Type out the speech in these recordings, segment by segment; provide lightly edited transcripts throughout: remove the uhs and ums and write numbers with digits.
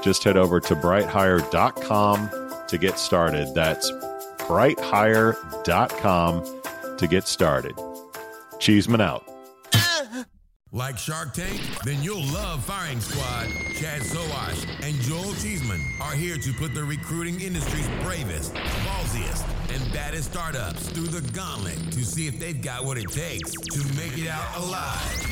Just head over to brighthire.com to get started. That's brighthire.com to get started. Cheeseman out. Like Shark Tank? Then you'll love Firing Squad. Chad Sowash and Joel Cheeseman are here to put the recruiting industry's bravest, ballsiest, and baddest startups through the gauntlet to see if they've got what it takes to make it out alive.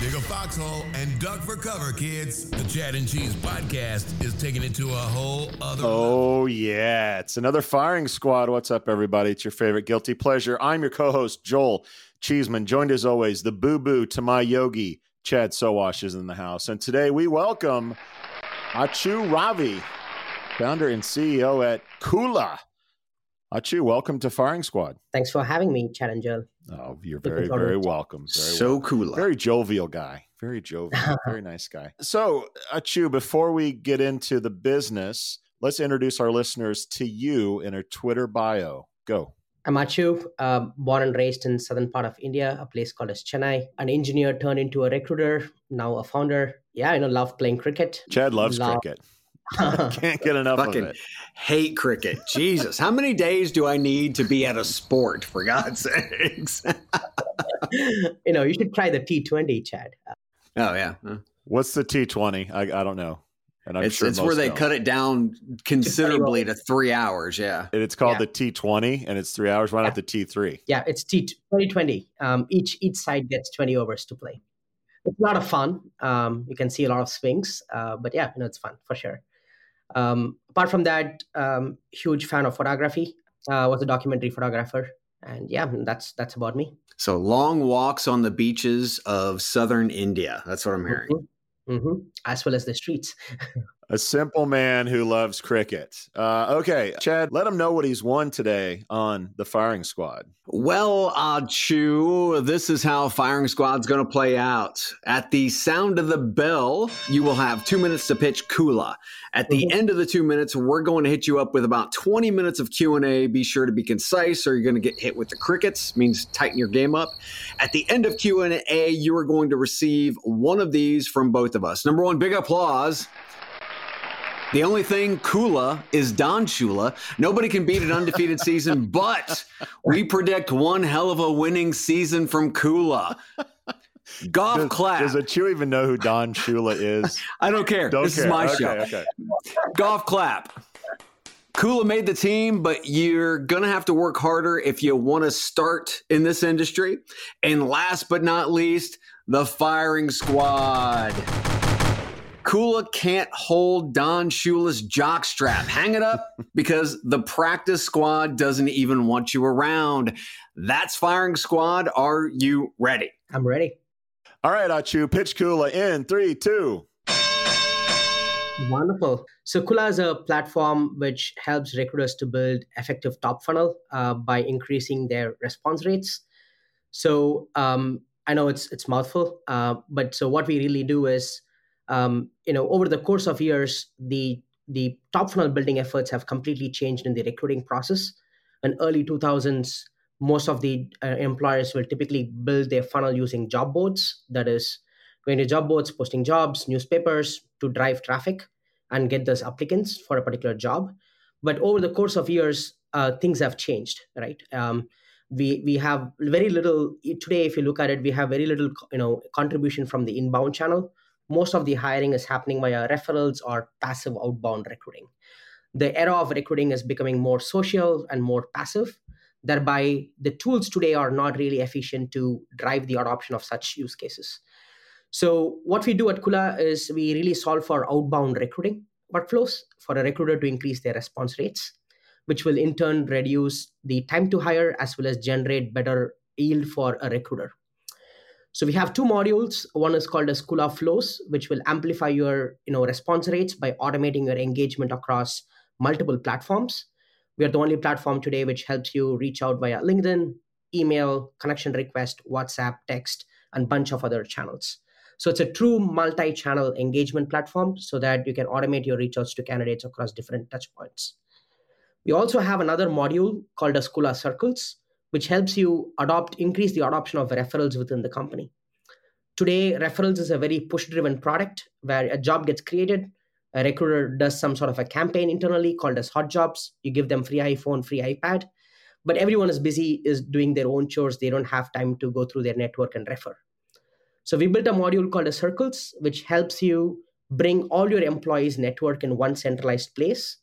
Dig a foxhole and duck for cover, kids. The Chad and Cheese podcast is taking it to a whole other level. Yeah. It's another Firing Squad. What's up, everybody? It's your favorite guilty pleasure. I'm your co-host, Joel Cheeseman, joined as always, the boo-boo to my yogi, Chad Sowash, is in the house. And today we welcome Achu Ravi, founder and CEO at Kula. Achu, welcome to Firing Squad. Thanks for having me, Chad and Joel. Oh, you're very, very welcome. So Kula. Very jovial guy. Very jovial. Very nice guy. So, Achu, before we get into the business, let's introduce our listeners to you in a Twitter bio. Go. I'm Achu, born and raised in southern part of India, a place called as Chennai. An engineer turned into a recruiter, now a founder. Yeah, I love playing cricket. Chad loves cricket. Can't get enough of it. Hate cricket. Jesus, how many days do I need to be at a sport, for God's sakes? You should try the T20, Chad. Oh, yeah. What's the T20? I don't know. And it's where they cut it down considerably to 3 hours. Yeah. And it's called the T20 and it's 3 hours. Why not the T3? Yeah. It's T20. Each side gets 20 overs to play. It's a lot of fun. You can see a lot of swings, but it's fun for sure. Apart from that, huge fan of photography, was a documentary photographer. And that's about me. So long walks on the beaches of southern India. That's what I'm hearing. Mm-hmm. Mm-hmm. As well as the streets. A simple man who loves cricket. Okay, Chad, let him know what he's won today on the Firing Squad. Well, Achu, this is how Firing Squad's going to play out. At the sound of the bell, you will have 2 minutes to pitch Kula. At the end of the 2 minutes, we're going to hit you up with about 20 minutes of Q&A. Be sure to be concise or you're going to get hit with the crickets. Means tighten your game up. At the end of Q&A, you are going to receive one of these from both of us. Number one, big applause. The only thing Kula is Don Shula. Nobody can beat an undefeated season, but we predict one hell of a winning season from Kula. Golf clap. Does Achu even know who Don Shula is? I don't care. This is my show. Okay. Golf clap. Kula made the team, but you're going to have to work harder if you want to start in this industry. And last but not least, the Firing Squad. Kula can't hold Don Shula's jockstrap. Hang it up because the practice squad doesn't even want you around. That's Firing Squad. Are you ready? I'm ready. All right, Achu, pitch Kula in 3, 2. Wonderful. So Kula is a platform which helps recruiters to build effective top funnel by increasing their response rates. So I know it's mouthful, but so what we really do is over the course of years, the top funnel building efforts have completely changed in the recruiting process. In early 2000s, most of the employers will typically build their funnel using job boards. That is, going to job boards, posting jobs, newspapers to drive traffic and get those applicants for a particular job. But over the course of years, things have changed, right? We have very little, today if you look at it, we have very little contribution from the inbound channel. Most of the hiring is happening via referrals or passive outbound recruiting. the era of recruiting is becoming more social and more passive. Thereby, the tools today are not really efficient to drive the adoption of such use cases. So what we do at Kula is we really solve for outbound recruiting workflows for a recruiter to increase their response rates, which will in turn reduce the time to hire as well as generate better yield for a recruiter. So we have two modules. One is called as Kula Flows, which will amplify your response rates by automating your engagement across multiple platforms. We are the only platform today which helps you reach out via LinkedIn, email, connection request, WhatsApp, text, and a bunch of other channels. So it's a true multi-channel engagement platform so that you can automate your reach outs to candidates across different touchpoints. We also have another module called as Kula Circles, which helps you increase the adoption of referrals within the company. Today, referrals is a very push-driven product where a job gets created, a recruiter does some sort of a campaign internally called as hot jobs. You give them free iPhone, free iPad, but everyone is busy is doing their own chores. They don't have time to go through their network and refer. So we built a module called as Circles, which helps you bring all your employees' network in one centralized place.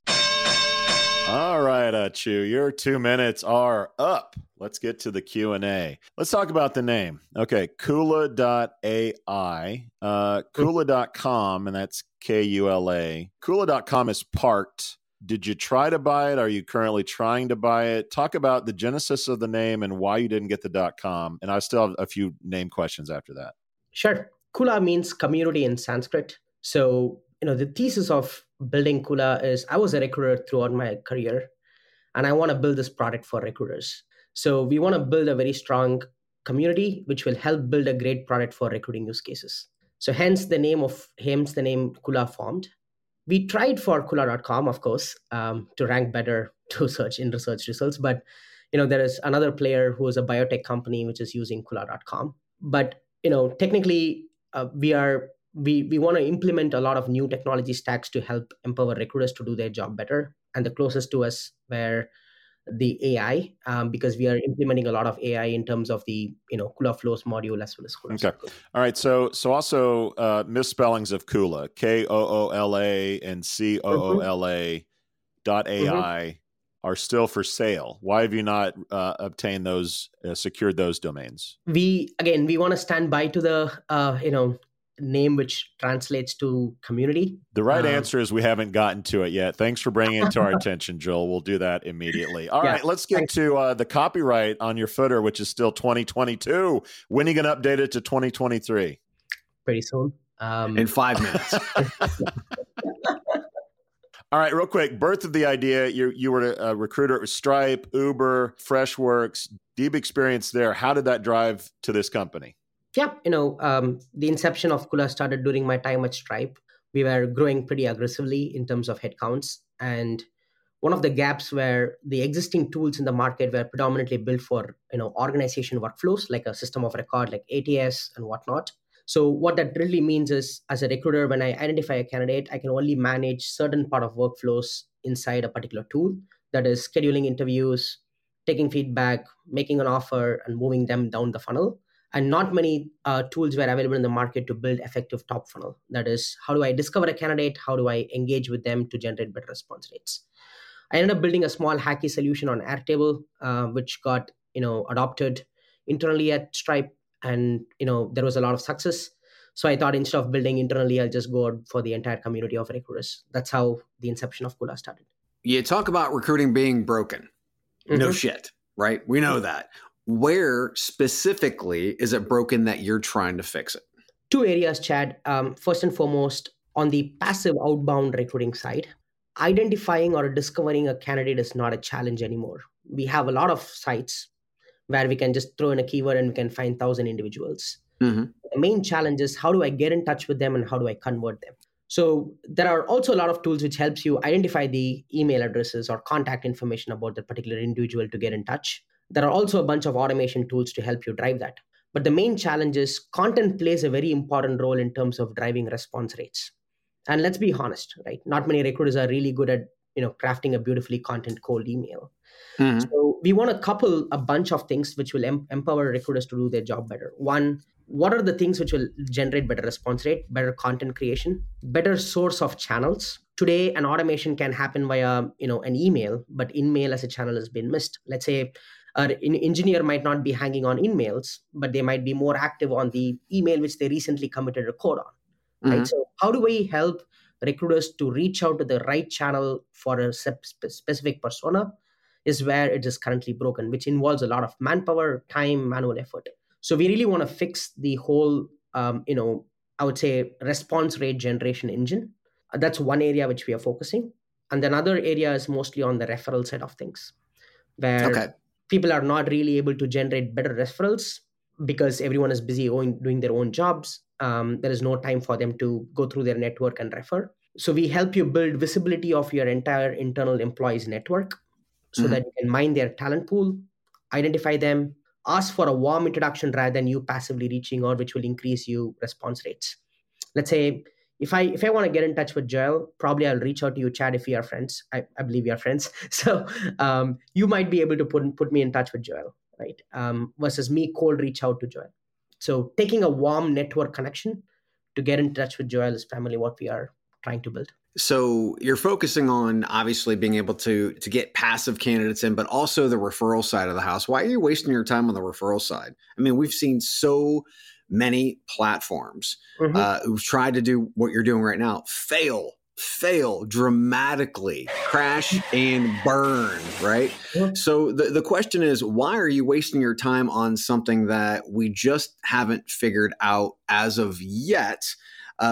All right, Achu, your 2 minutes are up. Let's get to the Q&A. Let's talk about the name. Okay, Kula.ai, Kula.com, and that's Kula. Kula.com is parked. Did you try to buy it? Are you currently trying to buy it? Talk about the genesis of the name and why you didn't get the .com. And I still have a few name questions after that. Sure. Kula means community in Sanskrit. So, the thesis of building Kula is I was a recruiter throughout my career, and I want to build this product for recruiters. So we want to build a very strong community, which will help build a great product for recruiting use cases. So hence the name Kula formed. We tried for Kula.com, of course, to rank better to search in research results. But, there is another player who is a biotech company, which is using Kula.com. But, technically, we want to implement a lot of new technology stacks to help empower recruiters to do their job better. And the closest to us were the AI, because we are implementing a lot of AI in terms of the Kula Flows module as well as Kula. Okay. All right. So also misspellings of Kula, Koola and Coola .ai are still for sale. Why have you not obtained those, secured those domains? We want to stand by to the name which translates to community. The right answer is we haven't gotten to it yet. Thanks for bringing it to our attention, Joel. We'll do that immediately. All right, let's get to the copyright on your footer, which is still 2022. When are you going to update it to 2023? Pretty soon. In 5 minutes. All right, real quick, birth of the idea. You were a recruiter at Stripe, Uber, Freshworks, deep experience there. How did that drive to this company? Yeah, the inception of Kula started during my time at Stripe. We were growing pretty aggressively in terms of headcounts. And one of the gaps where the existing tools in the market were predominantly built for, organization workflows, like a system of record, like ATS and whatnot. So what that really means is, as a recruiter, when I identify a candidate, I can only manage certain part of workflows inside a particular tool. That is scheduling interviews, taking feedback, making an offer, and moving them down the funnel. And not many tools were available in the market to build effective top funnel. That is, how do I discover a candidate? How do I engage with them to generate better response rates? I ended up building a small hacky solution on Airtable, which got adopted internally at Stripe, and there was a lot of success. So I thought instead of building internally, I'll just go out for the entire community of recruiters. That's how the inception of Kula started. You talk about recruiting being broken. Mm-hmm. No shit, right? We know that. Where specifically is it broken that you're trying to fix it? Two areas, Chad. First and foremost, on the passive outbound recruiting side, identifying or discovering a candidate is not a challenge anymore. We have a lot of sites where we can just throw in a keyword and we can find 1,000 individuals. Mm-hmm. The main challenge is how do I get in touch with them and how do I convert them? So there are also a lot of tools which helps you identify the email addresses or contact information about the particular individual to get in touch. There are also a bunch of automation tools to help you drive that. But the main challenge is content plays a very important role in terms of driving response rates. And let's be honest, right? Not many recruiters are really good at, crafting a beautifully content cold email. Mm-hmm. So we want to couple a bunch of things which will empower recruiters to do their job better. One, what are the things which will generate better response rate, better content creation, better source of channels? Today, an automation can happen via, an email, but InMail as a channel has been missed. Let's say an engineer might not be hanging on InMails, but they might be more active on the email which they recently committed a code on. Right? Mm-hmm. So how do we help recruiters to reach out to the right channel for a specific persona is where it is currently broken, which involves a lot of manpower, time, manual effort. So we really want to fix the whole, I would say, response rate generation engine. That's one area which we are focusing. And another area is mostly on the referral side of things, where people are not really able to generate better referrals because everyone is busy doing their own jobs. There is no time for them to go through their network and refer. So we help you build visibility of your entire internal employees network so that you can mine their talent pool, identify them, ask for a warm introduction rather than you passively reaching out, which will increase your response rates. Let's say if I want to get in touch with Joel, probably I'll reach out to you, Chad, if we are friends. I believe we are friends. So you might be able to put me in touch with Joel, right? Versus me cold reach out to Joel. So taking a warm network connection to get in touch with Joel is primarily what we are trying to build. So you're focusing on obviously being able to get passive candidates in, but also the referral side of the house. Why are you wasting your time on the referral side? I mean, we've seen so many platforms who've tried to do what you're doing right now, fail dramatically, crash and burn, right? Yep. So the question is, why are you wasting your time on something that we just haven't figured out as of yet?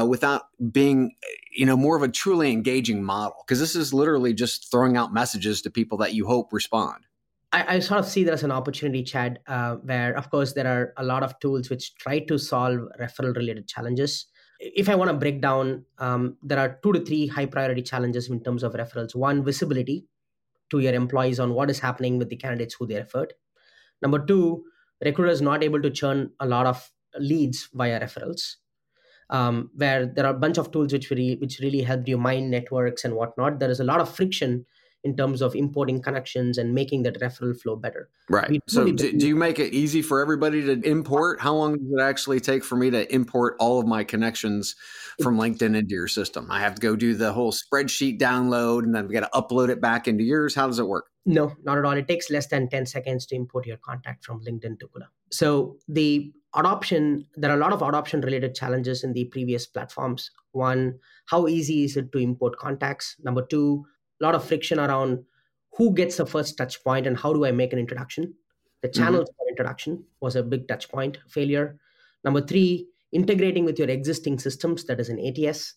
Without being, more of a truly engaging model? Because this is literally just throwing out messages to people that you hope respond. I sort of see that as an opportunity, Chad, where, of course, there are a lot of tools which try to solve referral-related challenges. If I want to break down, there are 2 to 3 high-priority challenges in terms of referrals. One, visibility to your employees on what is happening with the candidates who they referred. Number 2, recruiters not able to churn a lot of leads via referrals. Where there are a bunch of tools which really help you mine networks and whatnot. There is a lot of friction in terms of importing connections and making that referral flow better. Right. So do you make it easy for everybody to import? How long does it actually take for me to import all of my connections from LinkedIn into your system? I have to go do the whole spreadsheet download and then we got to upload it back into yours. How does it work? No, not at all. It takes less than 10 seconds to import your contact from LinkedIn to Kula. So the adoption, there are a lot of adoption related challenges in the previous platforms. 1, how easy is it to import contacts? Number 2, a lot of friction around who gets the first touch point and how do I make an introduction? The channels for introduction was a big touch point failure. Number 3, integrating with your existing systems, that is an ATS.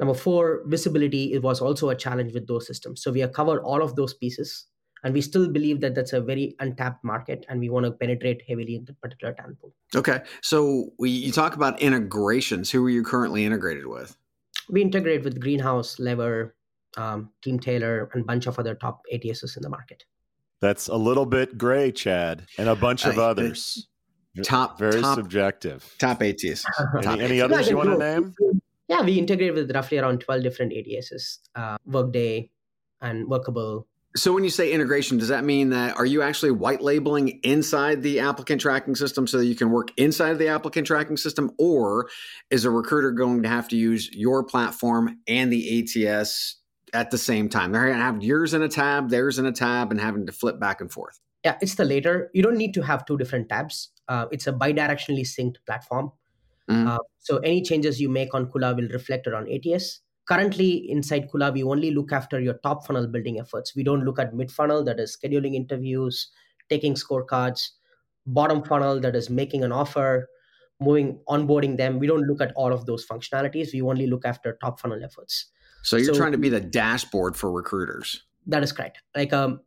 Number 4, visibility, it was also a challenge with those systems. So we have covered all of those pieces. And we still believe that that's a very untapped market and we want to penetrate heavily in that particular talent pool. Okay. So you talk about integrations. Who are you currently integrated with? We integrate with Greenhouse, Lever, Team Taylor, and a bunch of other top ATSs in the market. That's a little bit gray, Chad, and a bunch of others. Very subjective. Top ATSs. Any others you want to name? Yeah, we integrate with roughly around 12 different ATSs, Workday and Workable. So when you say integration, does that mean that are you actually white labeling inside the applicant tracking system so that you can work inside of the applicant tracking system? Or is a recruiter going to have to use your platform and the ATS at the same time? They're going to have yours in a tab, theirs in a tab, and having to flip back and forth. Yeah, it's the later. You don't need to have 2 different tabs. It's a bidirectionally synced platform. So any changes you make on Kula will reflect it on ATS. Currently, inside Kula, we only look after your top funnel building efforts. We don't look at mid funnel, that is scheduling interviews, taking scorecards, bottom funnel, that is making an offer, onboarding them. We don't look at all of those functionalities. We only look after top funnel efforts. So you're trying to be the dashboard for recruiters. That is correct. Like, a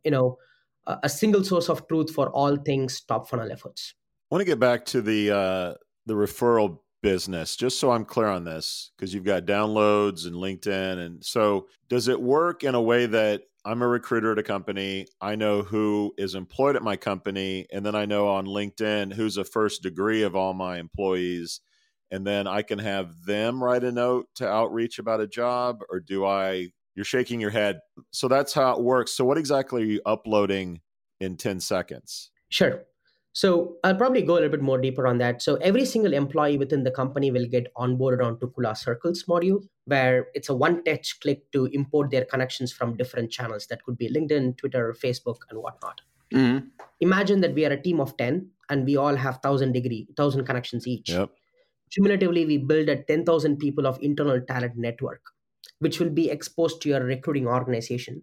single source of truth for all things top funnel efforts. I want to get back to the referral business, just so I'm clear on this, because you've got downloads and LinkedIn. And so does it work in a way that I'm a recruiter at a company, I know who is employed at my company, and then I know on LinkedIn who's a first degree of all my employees, and then I can have them write a note to outreach about a job? Or you're shaking your head. So that's how it works. So what exactly are you uploading in 10 seconds? Sure. So I'll probably go a little bit more deeper on that. So every single employee within the company will get onboarded onto Kula Circles module, where it's a one-touch click to import their connections from different channels. That could be LinkedIn, Twitter, Facebook, and whatnot. Mm-hmm. Imagine that we are a team of 10, and we all have 1,000 connections each. Yep. Cumulatively, we build a 10,000 people of internal talent network, which will be exposed to your recruiting organization,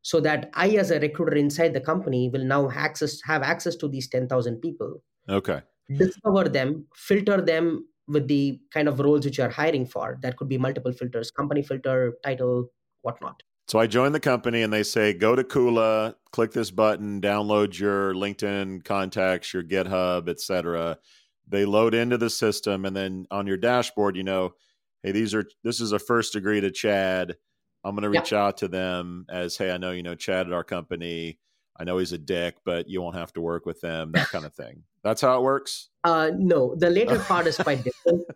so that I, as a recruiter inside the company, will now have access to these 10,000 people. Okay. Discover them, filter them with the kind of roles which you are hiring for. That could be multiple filters: company filter, title, whatnot. So I join the company and they say, go to Kula, click this button, download your LinkedIn contacts, your GitHub, et cetera. They load into the system, and then on your dashboard, you know, hey, this is a first degree to Chad. I'm going to reach out to them as, hey, I know you know Chad at our company. I know he's a dick, but you won't have to work with them, that kind of thing. That's how it works? No, the later part is quite different.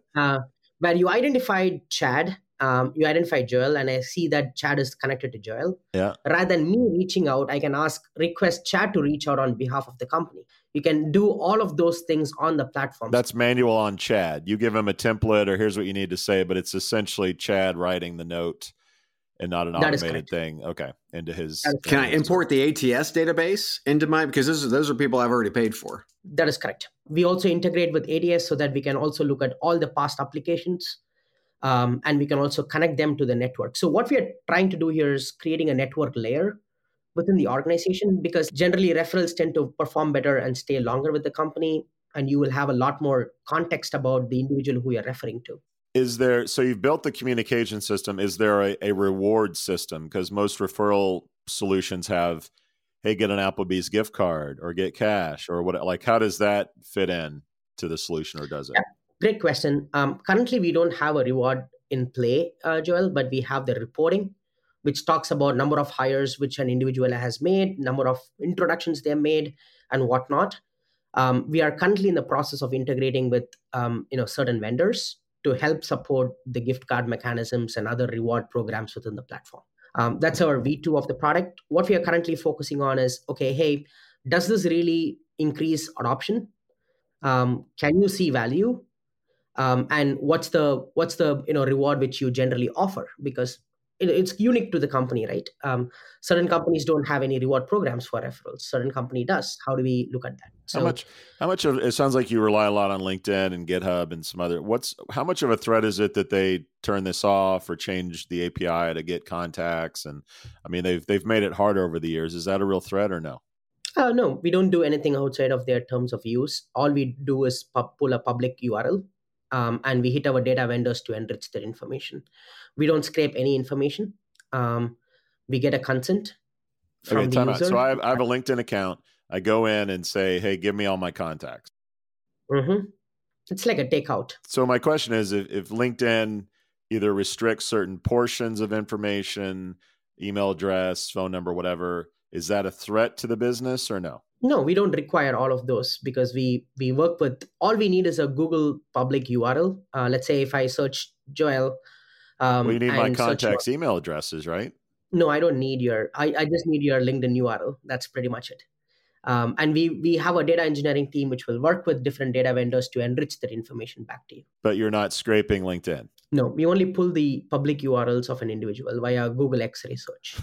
Where you identified Chad, you identified Joel, and I see that Chad is connected to Joel. Yeah. Rather than me reaching out, I can request Chad to reach out on behalf of the company. You can do all of those things on the platform. That's manual on Chad. You give him a template or here's what you need to say, but it's essentially Chad writing the note. And not an automated thing. Okay. Into his. Can I import the ATS database into my, because those are people I've already paid for. That is correct. We also integrate with ATS so that we can also look at all the past applications and we can also connect them to the network. So what we are trying to do here is creating a network layer within the organization, because generally referrals tend to perform better and stay longer with the company. And you will have a lot more context about the individual who you're referring to. So you've built the communication system. Is there a reward system? Because most referral solutions have, hey, get an Applebee's gift card or get cash or what? Like, how does that fit in to the solution, or does it? Yeah, great question. Currently, we don't have a reward in play, Joel, but we have the reporting, which talks about number of hires which an individual has made, number of introductions they made, and whatnot. We are currently in the process of integrating with certain vendors to help support the gift card mechanisms and other reward programs within the platform. That's our V2 of the product. What we are currently focusing on is, okay, hey, does this really increase adoption? Can you see value? And what's the reward which you generally offer? Because it's unique to the company, right? Certain companies don't have any reward programs for referrals. Certain company does. How do we look at that? So, how much of it sounds like you rely a lot on LinkedIn and GitHub and some other, how much of a threat is it that they turn this off or change the API to get contacts? And I mean, they've made it harder over the years. Is that a real threat or no? No, we don't do anything outside of their terms of use. All we do is pull a public URL. And we hit our data vendors to enrich their information. We don't scrape any information. We get a consent from the user. So I have a LinkedIn account. I go in and say, hey, give me all my contacts. Mm-hmm. It's like a takeout. So my question is, if LinkedIn either restricts certain portions of information, email address, phone number, whatever, is that a threat to the business or no? No, we don't require all of those, because we work with, all we need is a Google public URL. Let's say if I search Joel. You need my contacts email addresses, right? No, I don't need I just need your LinkedIn URL. That's pretty much it. And we have a data engineering team which will work with different data vendors to enrich that information back to you. But you're not scraping LinkedIn? No, we only pull the public URLs of an individual via Google X-ray search.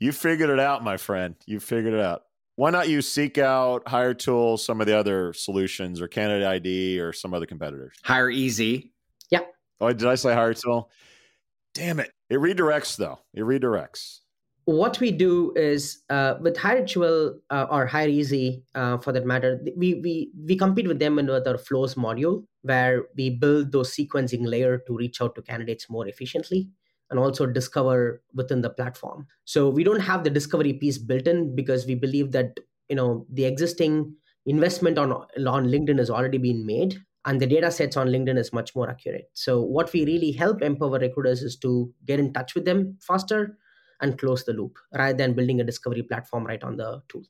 You figured it out, my friend. You figured it out. Why not use SeekOut, HireTool, some of the other solutions, or Candidate ID, or some other competitors? HireEZ. Yeah. Oh, did I say HireTool? Damn it. It redirects, though. It redirects. What we do is with HireTool or HireEZ, for that matter, we compete with them in our flows module, where we build those sequencing layer to reach out to candidates more efficiently, and also discover within the platform. So we don't have the discovery piece built in, because we believe that the existing investment on LinkedIn has already been made, and the data sets on LinkedIn is much more accurate. So what we really help empower recruiters is to get in touch with them faster and close the loop, rather than building a discovery platform right on the tool.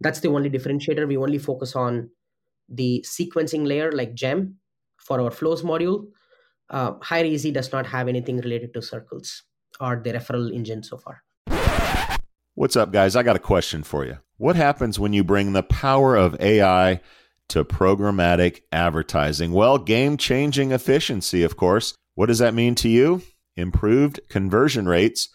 That's the only differentiator. We only focus on the sequencing layer like Gem for our flows module. HireEZ does not have anything related to circles or the referral engine so far. What's up, guys? I got a question for you. What happens when you bring the power of AI to programmatic advertising? Well, game-changing efficiency, of course. What does that mean to you? Improved conversion rates,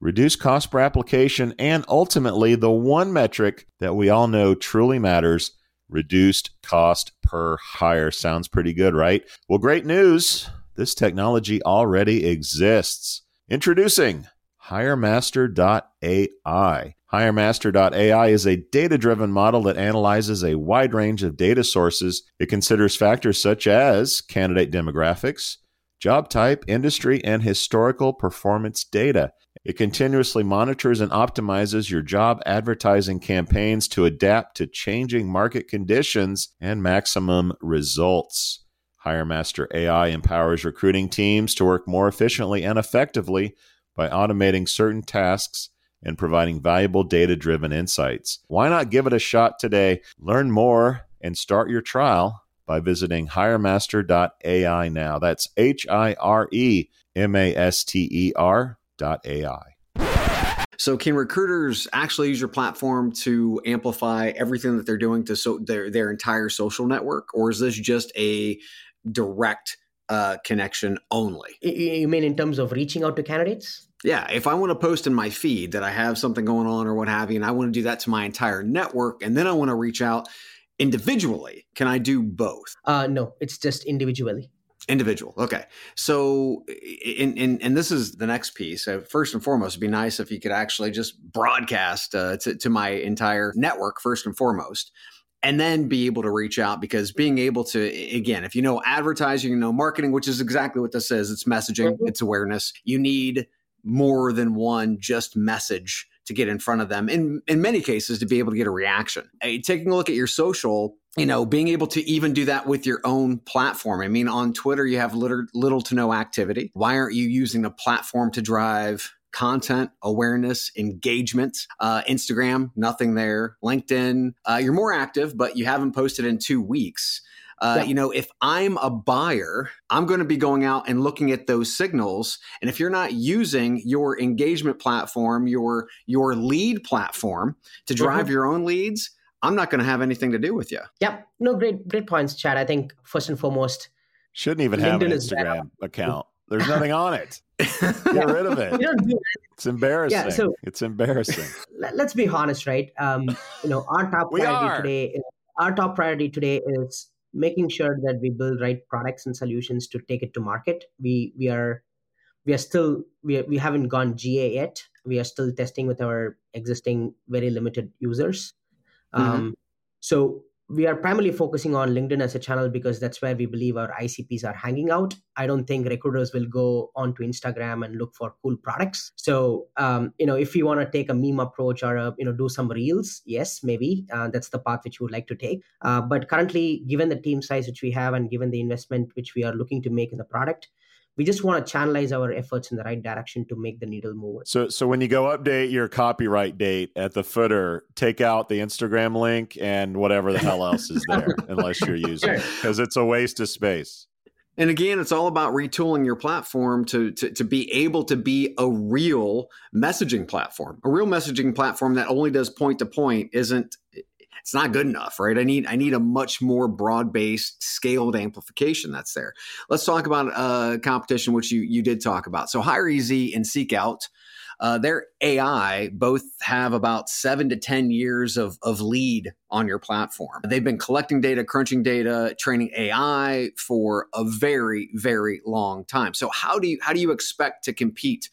reduced cost per application, and ultimately the one metric that we all know truly matters, reduced cost per hire. Sounds pretty good, right? Well, great news. This technology already exists. Introducing HireMaster.ai. HireMaster.ai is a data-driven model that analyzes a wide range of data sources. It considers factors such as candidate demographics, job type, industry, and historical performance data. It continuously monitors and optimizes your job advertising campaigns to adapt to changing market conditions and maximum results. HireMaster.ai empowers recruiting teams to work more efficiently and effectively by automating certain tasks and providing valuable data-driven insights. Why not give it a shot today? Learn more and start your trial by visiting HireMaster.ai now. That's HireMaster.ai. So can recruiters actually use your platform to amplify everything that they're doing to their entire social network? Or is this just a direct connection only? You mean in terms of reaching out to candidates? Yeah, if I want to post in my feed that I have something going on or what have you, and I want to do that to my entire network, and then I want to reach out individually, can I do both? No, it's just individually. Individual. Okay. So, and this is the next piece. First and foremost, it'd be nice if you could actually just broadcast to my entire network first and foremost, and then be able to reach out, because being able to, again, if you know advertising, you know marketing, which is exactly what this is, it's messaging, it's awareness. You need more than one just message to get in front of them, in many cases, to be able to get a reaction. Taking a look at your social, you know, being able to even do that with your own platform. I mean, on Twitter, you have little to no activity. Why aren't you using the platform to drive content, awareness, engagement? Instagram, nothing there. LinkedIn, you're more active, but you haven't posted in 2 weeks. You know, if I'm a buyer, I'm going to be going out and looking at those signals. And if you're not using your engagement platform, your lead platform to drive your own leads, I'm not going to have anything to do with you. Yeah. No, great points, Chad. I think first and foremost, shouldn't even have an Instagram account. There's nothing on it. Get rid of it. It's embarrassing. Yeah, so, it's embarrassing. Let's be honest, right? Our top priority today is making sure that we build right products and solutions to take it to market. We haven't gone GA yet. We are still testing with our existing very limited users. So we are primarily focusing on LinkedIn as a channel because that's where we believe our ICPs are hanging out. I don't think recruiters will go onto Instagram and look for cool products. So, if you want to take a meme approach or, do some reels, yes, maybe that's the path which you would like to take. But currently, given the team size which we have and given the investment which we are looking to make in the product, we just want to channelize our efforts in the right direction to make the needle move. So when you go update your copyright date at the footer, take out the Instagram link and whatever the hell else is there, unless you're using it, because it's a waste of space. And again, it's all about retooling your platform to be able to be a real messaging platform. A real messaging platform that only does point to point it's not good enough, right? I need a much more broad-based, scaled amplification that's there. Let's talk about competition, which you did talk about. So HireEZ and SeekOut, their AI both have about 7 to 10 years of lead on your platform. They've been collecting data, crunching data, training AI for a very, very long time. So how do you expect to compete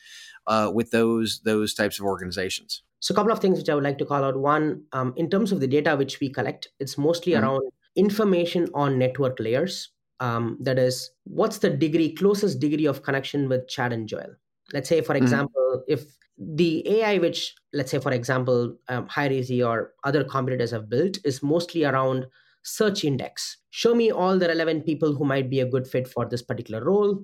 with those types of organizations? So a couple of things which I would like to call out. One, in terms of the data which we collect, it's mostly around information on network layers. That is, what's the closest degree of connection with Chad and Joel? Let's say, for example, if the AI which, let's say, for example, HireEZ or other competitors have built is mostly around search index. Show me all the relevant people who might be a good fit for this particular role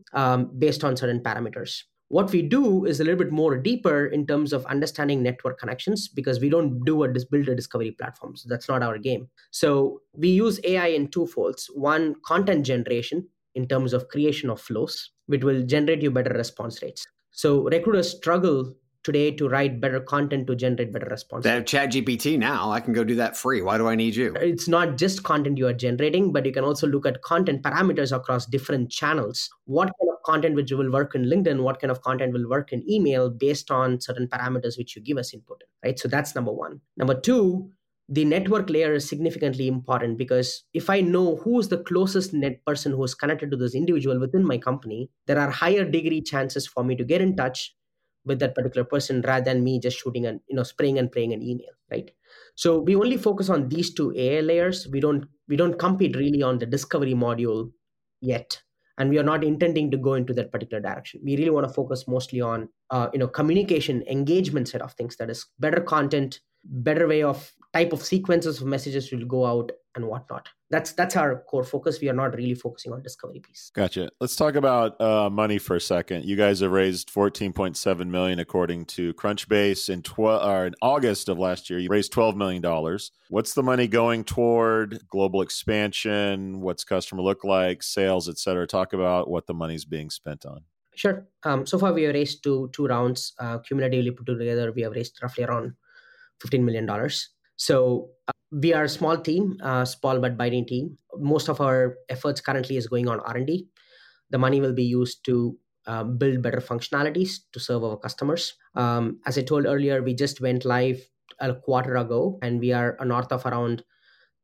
based on certain parameters. What we do is a little bit more deeper in terms of understanding network connections, because we don't build a discovery platform. So that's not our game. So we use AI in two folds. One, content generation in terms of creation of flows, which will generate you better response rates. So recruiters struggle today to write better content to generate better responses. They have ChatGPT now. I can go do that free. Why do I need you? It's not just content you are generating, but you can also look at content parameters across different channels. What kind of content which will work in LinkedIn? What kind of content will work in email based on certain parameters which you give us input in, right? So that's number one. Number two, the network layer is significantly important because if I know who's the closest net person who's connected to this individual within my company, there are higher degree chances for me to get in touch with that particular person rather than me just shooting and, spraying and praying an email, right? So we only focus on these two AI layers. We don't compete really on the discovery module yet. And we are not intending to go into that particular direction. We really want to focus mostly on, communication, engagement set of things. That is better content, better way of type of sequences of messages will go out and whatnot. That's our core focus. We are not really focusing on discovery piece. Gotcha. Let's talk about money for a second. You guys have raised $14.7 million according to Crunchbase. In August of last year, you raised $12 million. What's the money going toward? Global expansion? What's customer look like? Sales, et cetera. Talk about what the money's being spent on. Sure. So far, we have raised two rounds. Cumulatively put together, we have raised roughly around $15 million. So we are a small team, small but biting team. Most of our efforts currently is going on R&D. The money will be used to build better functionalities to serve our customers. As I told earlier, we just went live a quarter ago, and we are north of around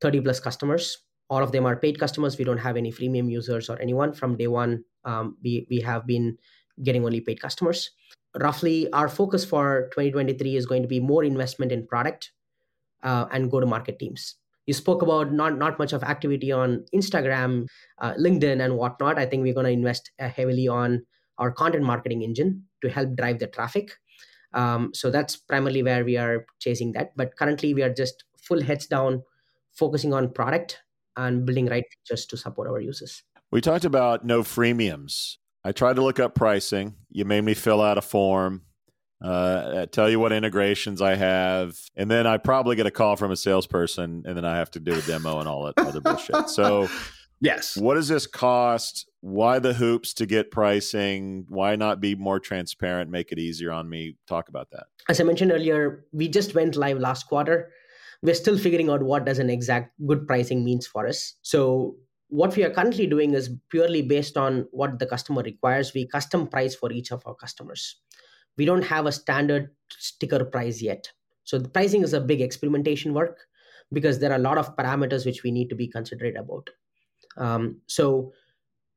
30 plus customers. All of them are paid customers. We don't have any freemium users or anyone. From day one, we have been getting only paid customers. Roughly, our focus for 2023 is going to be more investment in product and go-to-market teams. You spoke about not much of activity on Instagram, LinkedIn, and whatnot. I think we're going to invest heavily on our content marketing engine to help drive the traffic. So that's primarily where we are chasing that. But currently, we are just full heads down, focusing on product and building right features to support our users. We talked about no freemiums. I tried to look up pricing. You made me fill out a form, tell you what integrations I have, and then I probably get a call from a salesperson, and then I have to do a demo and all that other bullshit. So yes, what does this cost? Why the hoops to get pricing? Why not be more transparent, make it easier on me? Talk about that. As I mentioned earlier, we just went live last quarter. We're still figuring out what does an exact good pricing means for us. So what we are currently doing is purely based on what the customer requires. We custom price for each of our customers. We don't have a standard sticker price yet. So the pricing is a big experimentation work because there are a lot of parameters which we need to be considerate about. So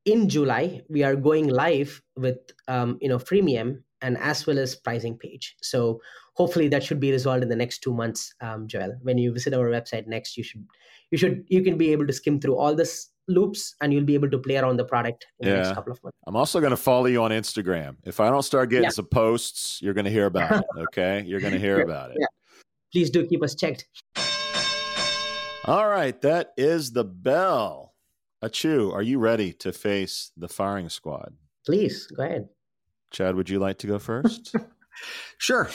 in July, we are going live with freemium and as well as pricing page. So hopefully that should be resolved in the next 2 months, Joel. When you visit our website next, you can be able to skim through all this loops and you'll be able to play around the product in the next couple of months. I'm also going to follow you on Instagram. If I don't start getting some posts, you're going to hear about it. Okay. You're going to hear about it. Yeah. Please do keep us checked. All right. That is the bell. Achu, are you ready to face the firing squad? Please go ahead. Chad, would you like to go first? Sure.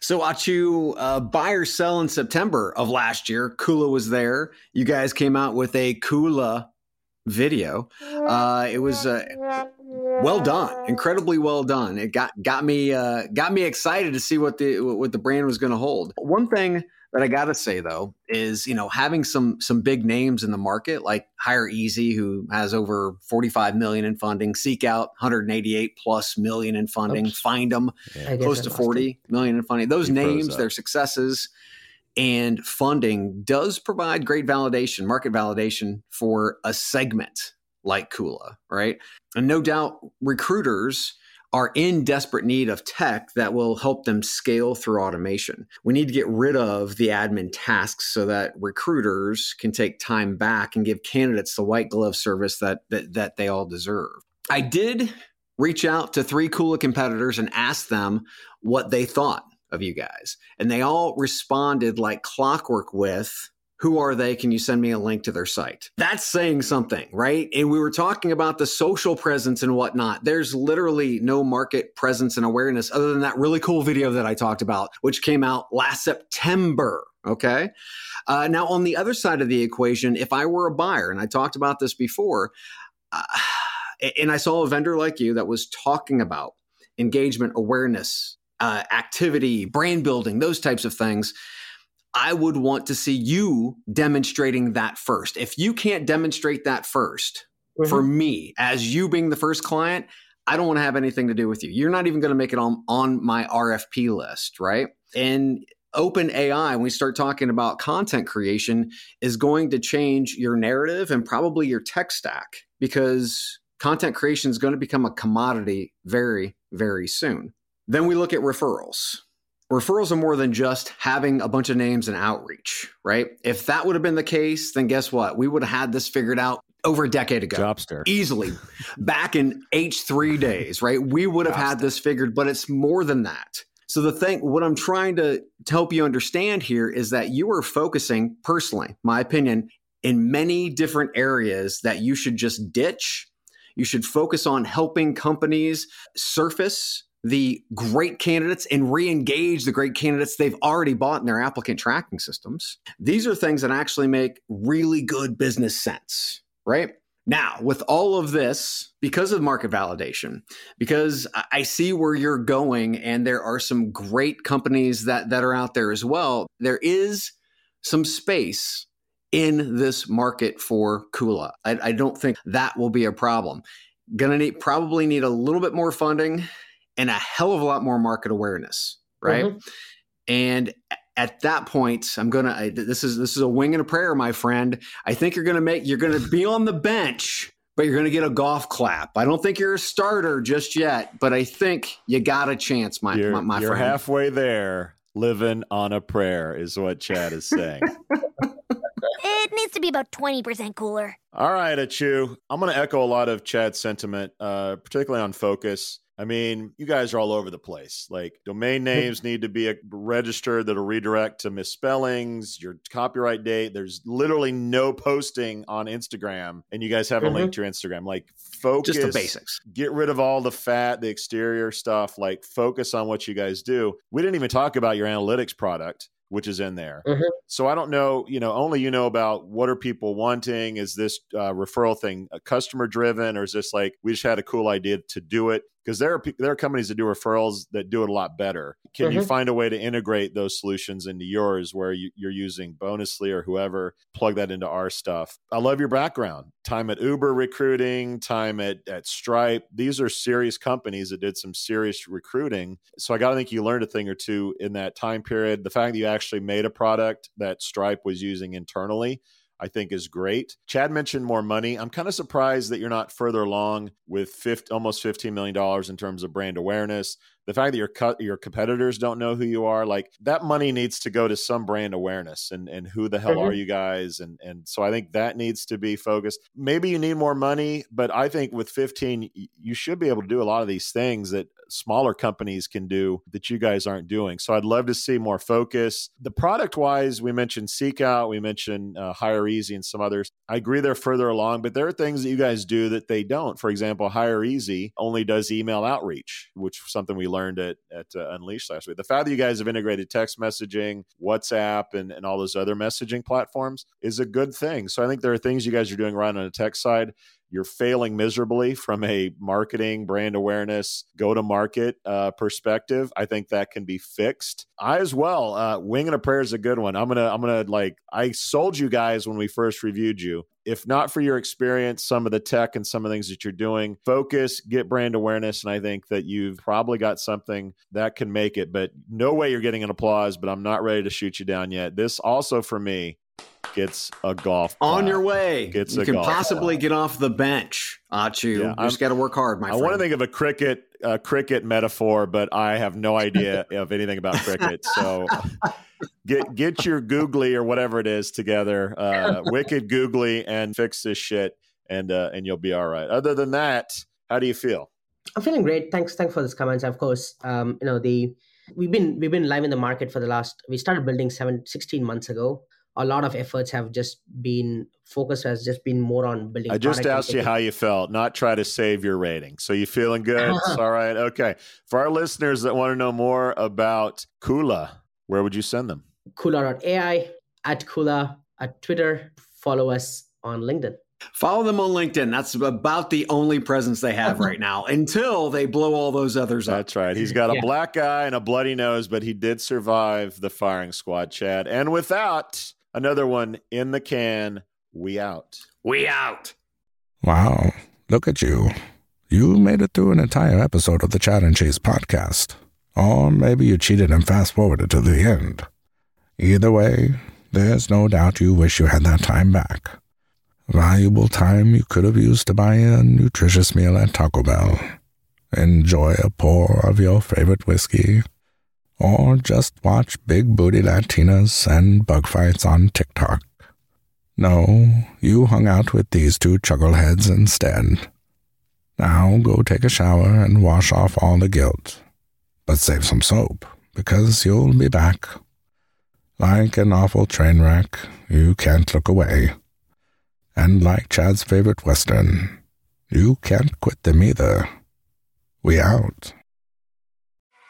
So Achu, buy or sell in September of last year, Kula was there. You guys came out with a Kula video. It was well done, incredibly well done. It got me excited to see what the brand was going to hold. One thing that I got to say though is, having some big names in the market like HireEZ, who has over 45 million in funding, SeekOut 188 plus million in funding, Findem close to 40 million in funding. Those names, their successes, and funding does provide great validation, market validation for a segment like Kula, right? And no doubt recruiters are in desperate need of tech that will help them scale through automation. We need to get rid of the admin tasks so that recruiters can take time back and give candidates the white glove service that they all deserve. I did reach out to 3 Kula competitors and asked them what they thought of you guys. And they all responded like clockwork with, "Who are they? Can you send me a link to their site?" That's saying something, right? And we were talking about the social presence and whatnot. There's literally no market presence and awareness other than that really cool video that I talked about, which came out last September. Okay. Now on the other side of the equation, if I were a buyer, and I talked about this before, and I saw a vendor like you that was talking about engagement, awareness, activity, brand building, those types of things, I would want to see you demonstrating that first. If you can't demonstrate that first, for me, as you being the first client, I don't want to have anything to do with you. You're not even going to make it on my RFP list, right? And OpenAI, when we start talking about content creation, is going to change your narrative and probably your tech stack, because content creation is going to become a commodity very, very soon. Then we look at referrals. Referrals are more than just having a bunch of names and outreach, right? If that would have been the case, then guess what? We would have had this figured out over a decade ago. Jobster. Easily. Back in H3 days, right? We would have had this figured, but it's more than that. So the thing, what I'm trying to help you understand here is that you are focusing, personally, my opinion, in many different areas that you should just ditch. You should focus on helping companies surface the great candidates and re-engage the great candidates they've already bought in their applicant tracking systems. These are things that actually make really good business sense, right? Now, with all of this, because of market validation, because I see where you're going and there are some great companies that are out there as well, there is some space in this market for Kula. I don't think that will be a problem. Gonna need, probably need a little bit more funding and a hell of a lot more market awareness, right? And at that point, this is a wing and a prayer, my friend. I think you're going to be on the bench, but you're going to get a golf clap. I don't think you're a starter just yet, but I think you got a chance, my friend. You're halfway there. Living on a prayer is what Chad is saying. It needs to be about 20% cooler. All right, Achu. I'm going to echo a lot of Chad's sentiment, particularly on focus. I mean, you guys are all over the place. Like, domain names need to be registered that'll redirect to misspellings, your copyright date. There's literally no posting on Instagram, and you guys have a link to your Instagram. Like, focus. Just the basics. Get rid of all the fat, the exterior stuff. Like, focus on what you guys do. We didn't even talk about your analytics product, which is in there. So I don't know, only about what are people wanting? Is this referral thing customer driven, or is this like, we just had a cool idea to do it? Because there are companies that do referrals that do it a lot better. Can you find a way to integrate those solutions into yours where you're using Bonusly or whoever, plug that into our stuff? I love your background. Time at Uber recruiting, time at Stripe. These are serious companies that did some serious recruiting. So I got to think you learned a thing or two in that time period. The fact that you actually made a product that Stripe was using internally, I think is great. Chad mentioned more money. I'm kind of surprised that you're not further along with almost $15 million in terms of brand awareness. The fact that your competitors don't know who you are, like, that money needs to go to some brand awareness and who the hell are you guys? And so I think that needs to be focused. Maybe you need more money, but I think with 15, you should be able to do a lot of these things that smaller companies can do that you guys aren't doing. So I'd love to see more focus. The product wise, we mentioned SeekOut, we mentioned HireEZ and some others. I agree they're further along, but there are things that you guys do that they don't. For example, HireEZ only does email outreach, which is something we learned at Unleashed last week. The fact that you guys have integrated text messaging, WhatsApp, and all those other messaging platforms is a good thing. So I think there are things you guys are doing right on the tech side. You're failing miserably from a marketing, brand awareness, go-to-market perspective. I think that can be fixed. I as well. Wing and a prayer is a good one. I sold you guys when we first reviewed you. If not for your experience, some of the tech and some of the things that you're doing, focus, get brand awareness. And I think that you've probably got something that can make it, but no way you're getting an applause, but I'm not ready to shoot you down yet. This also for me gets a golf on your way. You can possibly get off the bench, Achu. Yeah, you just got to work hard, my friend. I want to think of a cricket metaphor, but I have no idea of anything about cricket. So get your googly or whatever it is together, wicked googly, and fix this shit, and you'll be all right. Other than that, how do you feel? I'm feeling great. Thanks for those comments. Of course, we've been live in the market for the last. We started building 16 months ago. A lot of efforts have just been focused has just been more on building. I just asked you how you felt, not try to save your rating. So you feeling good? It's all right. Okay. For our listeners that want to know more about Kula, where would you send them? Kula.ai, at Kula, at Twitter. Follow us on LinkedIn. Follow them on LinkedIn. That's about the only presence they have right now until they blow all those others up. That's right. He's got a black eye and a bloody nose, but he did survive the firing squad, Chad. And without another one in the can, we out. We out. Wow. Look at you. You made it through an entire episode of the Chad and Cheese podcast. Or maybe you cheated and fast-forwarded to the end. Either way, there's no doubt you wish you had that time back. Valuable time you could have used to buy a nutritious meal at Taco Bell, enjoy a pour of your favorite whiskey, or just watch big booty Latinas and bug fights on TikTok. No, you hung out with these two chuckleheads instead. Now go take a shower and wash off all the guilt. But save some soap, because you'll be back. Like an awful train wreck, you can't look away. And like Chad's favorite Western, you can't quit them either. We out.